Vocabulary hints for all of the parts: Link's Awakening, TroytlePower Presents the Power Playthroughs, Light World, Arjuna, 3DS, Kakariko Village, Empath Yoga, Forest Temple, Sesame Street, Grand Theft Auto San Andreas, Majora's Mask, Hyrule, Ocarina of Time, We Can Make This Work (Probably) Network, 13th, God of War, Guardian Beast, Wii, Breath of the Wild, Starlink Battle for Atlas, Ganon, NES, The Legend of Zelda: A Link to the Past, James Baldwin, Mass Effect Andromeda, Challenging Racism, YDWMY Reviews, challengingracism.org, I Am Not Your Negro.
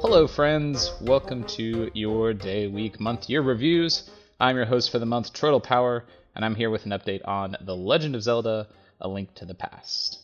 Hello friends, welcome to your day, week, month, year reviews. I'm your host for the month, TroytlePower, and I'm here with an update on The Legend of Zelda: A Link to the Past.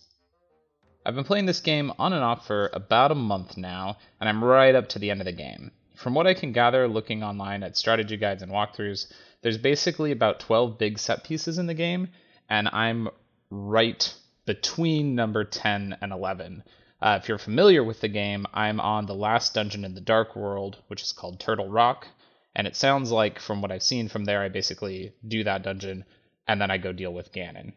I've been playing this game on and off for about a month now, and I'm right up to the end of the game. From what I can gather looking online at strategy guides and walkthroughs, there's basically about 12 big set pieces in the game, and I'm right between number 10 and 11. If you're familiar with the game, I'm on the last dungeon in the Dark World, which is called Turtle Rock, and it sounds like from what I've seen from there, I basically do that dungeon, and then I go deal with Ganon.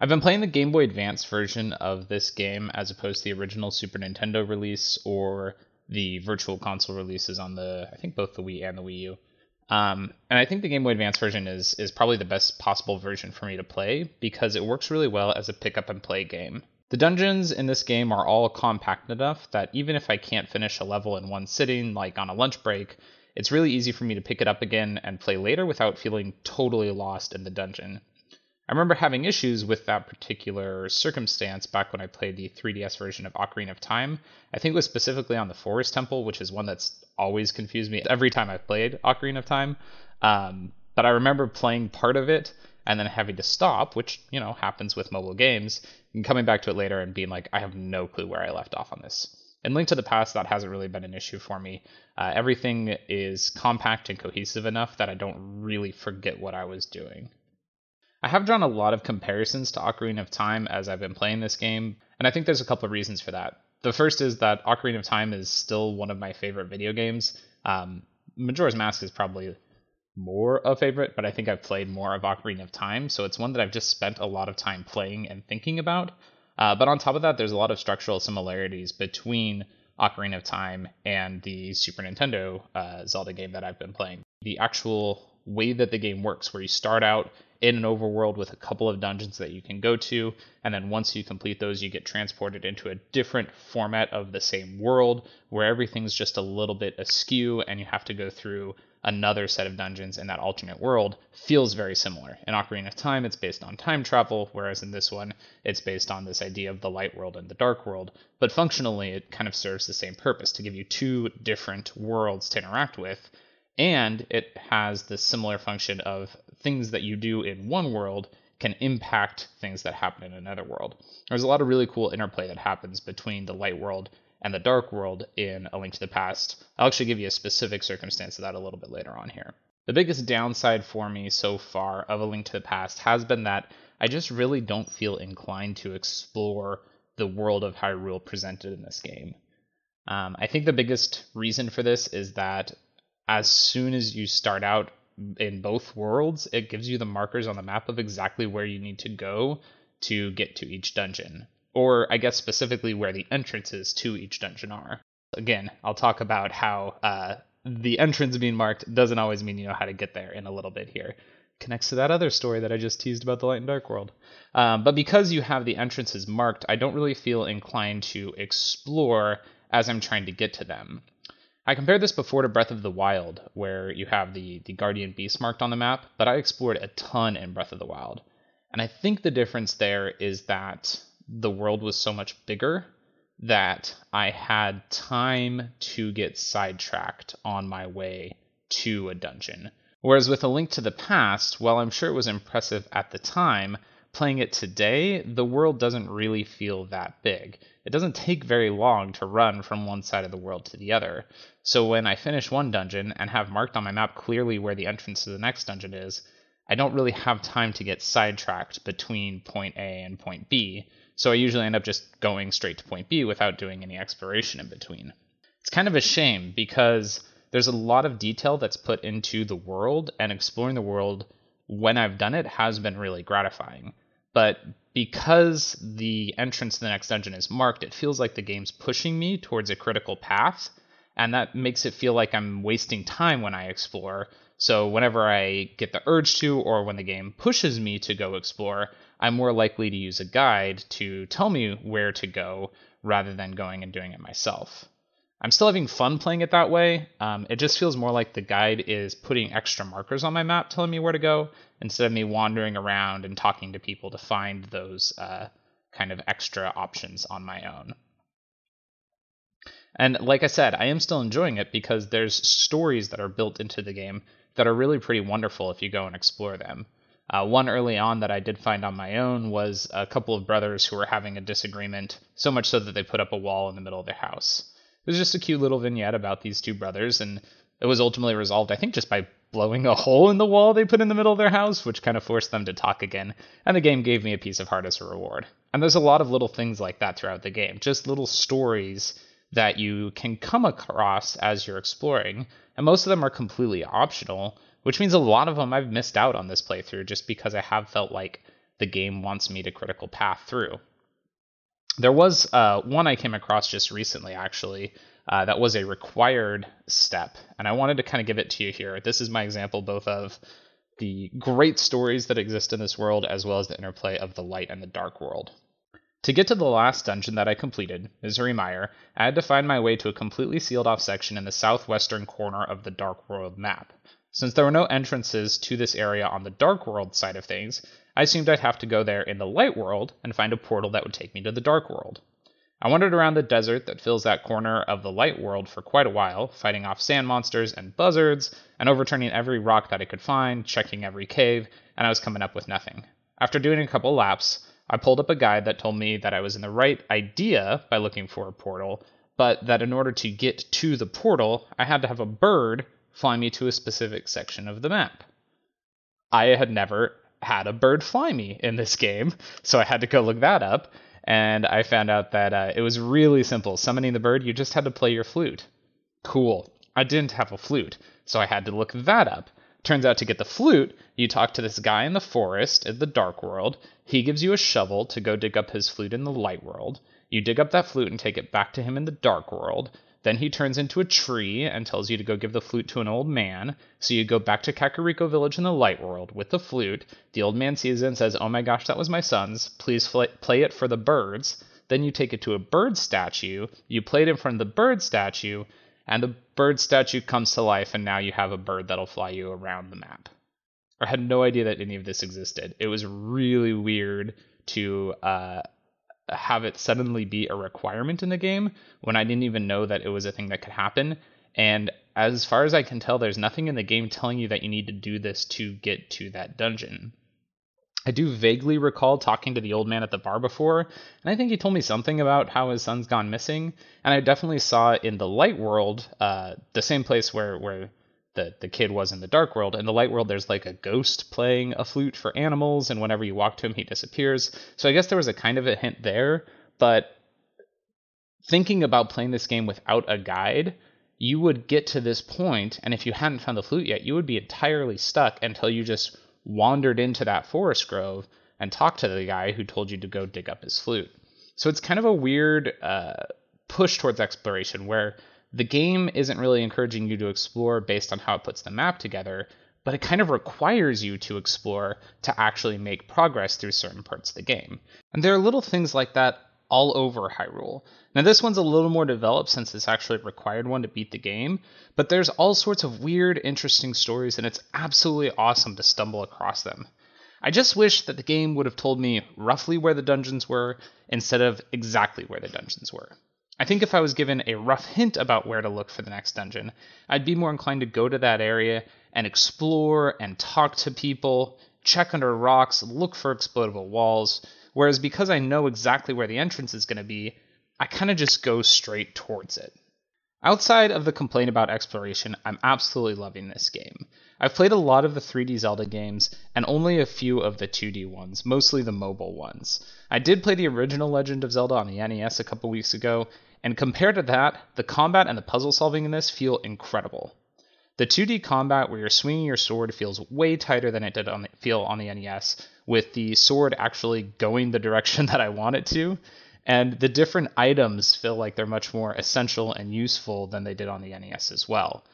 I've been playing the Game Boy Advance version of this game as opposed to the original Super Nintendo release or the Virtual Console releases on I think both the Wii and the Wii U. And I think the Game Boy Advance version is probably the best possible version for me to play because it works really well as a pick up and play game. The dungeons in this game are all compact enough that even if I can't finish a level in one sitting, like on a lunch break, it's really easy for me to pick it up again and play later without feeling totally lost in the dungeon. I remember having issues with that particular circumstance back when I played the 3DS version of Ocarina of Time. I think it was specifically on the Forest Temple, which is one that's always confused me every time I've played Ocarina of Time. But I remember playing part of it and then having to stop, which, you know, happens with mobile games, and coming back to it later and being like, I have no clue where I left off on this. In Link to the Past, that hasn't really been an issue for me. Everything is compact and cohesive enough that I don't really forget what I was doing. I have drawn a lot of comparisons to Ocarina of Time as I've been playing this game, and I think there's a couple of reasons for that. The first is that Ocarina of Time is still one of my favorite video games. Majora's Mask is probably more a favorite, but I think I've played more of Ocarina of Time, so it's one that I've just spent a lot of time playing and thinking about. But on top of that, there's a lot of structural similarities between Ocarina of Time and the Super Nintendo Zelda game that I've been playing. The actual way that the game works, where you start out in an overworld with a couple of dungeons that you can go to, and then once you complete those, you get transported into a different format of the same world where everything's just a little bit askew and you have to go through another set of dungeons in that alternate world. Feels very similar. In Ocarina of Time, it's based on time travel, whereas in this one, it's based on this idea of the Light World and the Dark World, but functionally it kind of serves the same purpose, to give you two different worlds to interact with. And it has this similar function of things that you do in one world can impact things that happen in another world. There's a lot of really cool interplay that happens between the Light World and the Dark World in A Link to the Past. I'll actually give you a specific circumstance of that a little bit later on here. The biggest downside for me so far of A Link to the Past has been that I just really don't feel inclined to explore the world of Hyrule presented in this game. I think the biggest reason for this is that as soon as you start out in both worlds, it gives you the markers on the map of exactly where you need to go to get to each dungeon. Or, I guess specifically, where the entrances to each dungeon are. Again, I'll talk about how the entrance being marked doesn't always mean you know how to get there in a little bit here. Connects to that other story that I just teased about the Light and Dark World. But because you have the entrances marked, I don't really feel inclined to explore as I'm trying to get to them. I compared this before to Breath of the Wild, where you have the Guardian Beast marked on the map, but I explored a ton in Breath of the Wild. And I think the difference there is that the world was so much bigger that I had time to get sidetracked on my way to a dungeon. Whereas with A Link to the Past, while I'm sure it was impressive at the time, playing it today, the world doesn't really feel that big. It doesn't take very long to run from one side of the world to the other. So when I finish one dungeon and have marked on my map clearly where the entrance to the next dungeon is, I don't really have time to get sidetracked between point A and point B. So I usually end up just going straight to point B without doing any exploration in between. It's kind of a shame because there's a lot of detail that's put into the world, and exploring the world when I've done it has been really gratifying. But because the entrance to the next dungeon is marked, it feels like the game's pushing me towards a critical path, and that makes it feel like I'm wasting time when I explore. So whenever I get the urge to, or when the game pushes me to go explore, I'm more likely to use a guide to tell me where to go rather than going and doing it myself. I'm still having fun playing it that way. It just feels more like the guide is putting extra markers on my map telling me where to go instead of me wandering around and talking to people to find those kind of extra options on my own. And like I said, I am still enjoying it because there's stories that are built into the game that are really pretty wonderful if you go and explore them. One early on that I did find on my own was a couple of brothers who were having a disagreement, so much so that they put up a wall in the middle of their house. It was just a cute little vignette about these two brothers, and it was ultimately resolved, I think, just by blowing a hole in the wall they put in the middle of their house, which kind of forced them to talk again, and the game gave me a piece of heart as a reward. And there's a lot of little things like that throughout the game, just little stories that you can come across as you're exploring, and most of them are completely optional, which means a lot of them I've missed out on this playthrough just because I have felt like the game wants me to critical path through. There was one I came across just recently, actually, that was a required step, and I wanted to kind of give it to you here. This is my example both of the great stories that exist in this world as well as the interplay of the light and the dark world. To get to the last dungeon that I completed, Misery Mire, I had to find my way to a completely sealed-off section in the southwestern corner of the Dark World map. Since there were no entrances to this area on the Dark World side of things, I assumed I'd have to go there in the Light World and find a portal that would take me to the Dark World. I wandered around the desert that fills that corner of the Light World for quite a while, fighting off sand monsters and buzzards, and overturning every rock that I could find, checking every cave, and I was coming up with nothing. After doing a couple laps, I pulled up a guide that told me that I was in the right idea by looking for a portal, but that in order to get to the portal, I had to have a bird fly me to a specific section of the map. I had never had a bird fly me in this game, so I had to go look that up, and I found out that it was really simple. Summoning the bird, you just had to play your flute. Cool. I didn't have a flute, so I had to look that up. Turns out to get the flute, you talk to this guy in the forest in the Dark World. He gives you a shovel to go dig up his flute in the Light World. You dig up that flute and take it back to him in the Dark World. Then he turns into a tree and tells you to go give the flute to an old man. So you go back to Kakariko Village in the Light World with the flute. The old man sees it and says, "Oh my gosh, that was my son's. Please play it for the birds." Then you take it to a bird statue. You play it in front of the bird statue. And the bird statue comes to life, and now you have a bird that'll fly you around the map. I had no idea that any of this existed. It was really weird to have it suddenly be a requirement in the game when I didn't even know that it was a thing that could happen. And as far as I can tell, there's nothing in the game telling you that you need to do this to get to that dungeon. I do vaguely recall talking to the old man at the bar before, and I think he told me something about how his son's gone missing, and I definitely saw in the Light World, the same place where the kid was in the Dark World. In the Light World, there's like a ghost playing a flute for animals, and whenever you walk to him, he disappears. So I guess there was a kind of a hint there, but thinking about playing this game without a guide, you would get to this point, and if you hadn't found the flute yet, you would be entirely stuck until you just wandered into that forest grove and talked to the guy who told you to go dig up his flute. So it's kind of a weird push towards exploration where the game isn't really encouraging you to explore based on how it puts the map together, but it kind of requires you to explore to actually make progress through certain parts of the game. And there are little things like that all over Hyrule. Now this one's a little more developed since it's actually a required one to beat the game, but there's all sorts of weird, interesting stories, and it's absolutely awesome to stumble across them. I just wish that the game would have told me roughly where the dungeons were instead of exactly where the dungeons were. I think if I was given a rough hint about where to look for the next dungeon, I'd be more inclined to go to that area and explore and talk to people, check under rocks, look for explodable walls. Whereas because I know exactly where the entrance is going to be, I kind of just go straight towards it. Outside of the complaint about exploration, I'm absolutely loving this game. I've played a lot of the 3D Zelda games, and only a few of the 2D ones, mostly the mobile ones. I did play the original Legend of Zelda on the NES a couple weeks ago, and compared to that, the combat and the puzzle solving in this feel incredible. The 2D combat where you're swinging your sword feels way tighter than it did on the NES, with the sword actually going the direction that I want it to, and the different items feel like they're much more essential and useful than they did on the NES as well.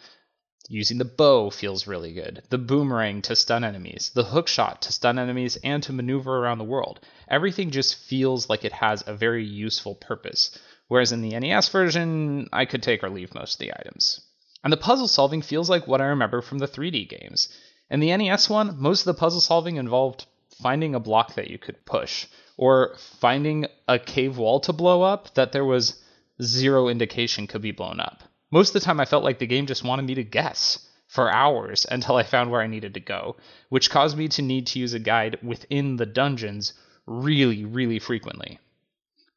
Using the bow feels really good, the boomerang to stun enemies, the hookshot to stun enemies and to maneuver around the world. Everything just feels like it has a very useful purpose, whereas in the NES version, I could take or leave most of the items. And the puzzle solving feels like what I remember from the 3D games. In the NES one, most of the puzzle solving involved finding a block that you could push, or finding a cave wall to blow up that there was zero indication could be blown up. Most of the time I felt like the game just wanted me to guess for hours until I found where I needed to go, which caused me to need to use a guide within the dungeons really, really frequently.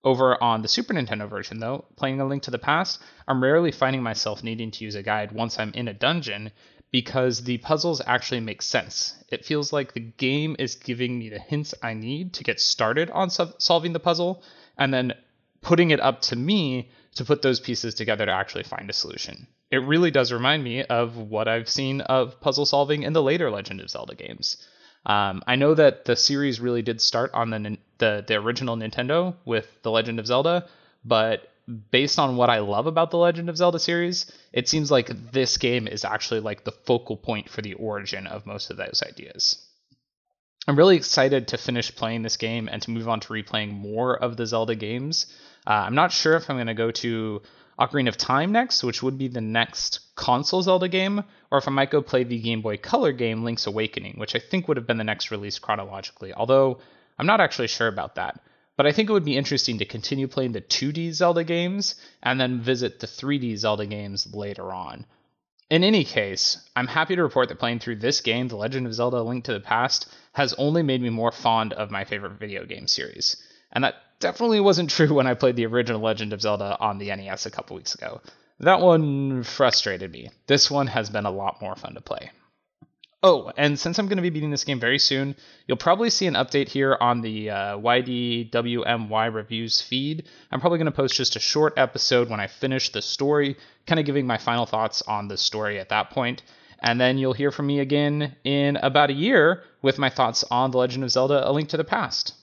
Over on the Super Nintendo version, though, playing A Link to the Past, I'm rarely finding myself needing to use a guide once I'm in a dungeon, because the puzzles actually make sense. It feels like the game is giving me the hints I need to get started on solving the puzzle, and then putting it up to me to put those pieces together to actually find a solution. It really does remind me of what I've seen of puzzle solving in the later Legend of Zelda games. I know that the series really did start on the original Nintendo with The Legend of Zelda, but based on what I love about the Legend of Zelda series, it seems like this game is actually like the focal point for the origin of most of those ideas. I'm really excited to finish playing this game and to move on to replaying more of the Zelda games. I'm not sure if I'm going to go to Ocarina of Time next, which would be the next console Zelda game, or if I might go play the Game Boy Color game Link's Awakening, which I think would have been the next release chronologically, although I'm not actually sure about that. But I think it would be interesting to continue playing the 2D Zelda games and then visit the 3D Zelda games later on. In any case, I'm happy to report that playing through this game, The Legend of Zelda: A Link to the Past, has only made me more fond of my favorite video game series. And that definitely wasn't true when I played the original Legend of Zelda on the NES a couple weeks ago. That one frustrated me. This one has been a lot more fun to play. Oh, and since I'm going to be beating this game very soon, you'll probably see an update here on the YDWMY Reviews feed. I'm probably going to post just a short episode when I finish the story, kind of giving my final thoughts on the story at that point. And then you'll hear from me again in about a year with my thoughts on The Legend of Zelda: A Link to the Past.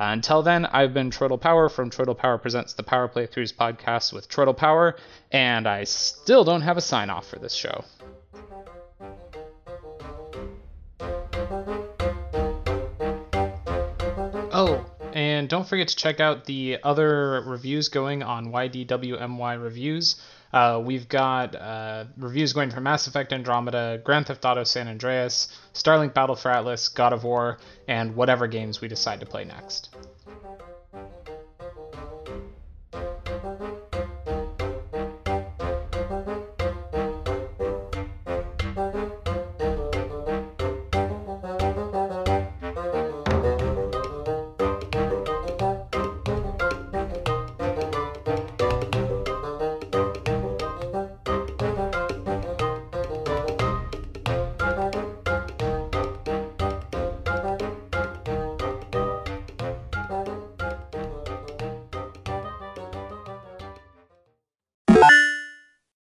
Until then, I've been TroytlePower from TroytlePower Presents the Power Playthroughs podcast with TroytlePower, and I still don't have a sign-off for this show. Oh, and don't forget to check out the other reviews going on YDWMY Reviews. We've got reviews going for Mass Effect Andromeda, Grand Theft Auto San Andreas, Starlink Battle for Atlas, God of War, and whatever games we decide to play next.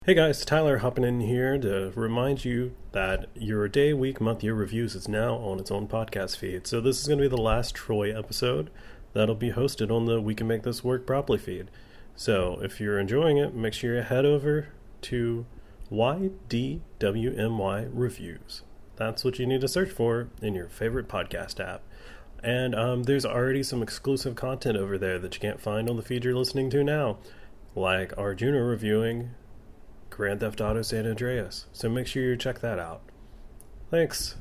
Hey guys, Tyler hopping in here to remind you that your day, week, month, year reviews is now on its own podcast feed. So this is going to be the last Troy episode that'll be hosted on the We Can Make This Work (Probably) feed. So if you're enjoying it, make sure you head over to YDWMY Reviews. That's what you need to search for in your favorite podcast app. And there's already some exclusive content over there that you can't find on the feed you're listening to now, like Arjuna reviewing Grand Theft Auto San Andreas, so make sure you check that out. Thanks.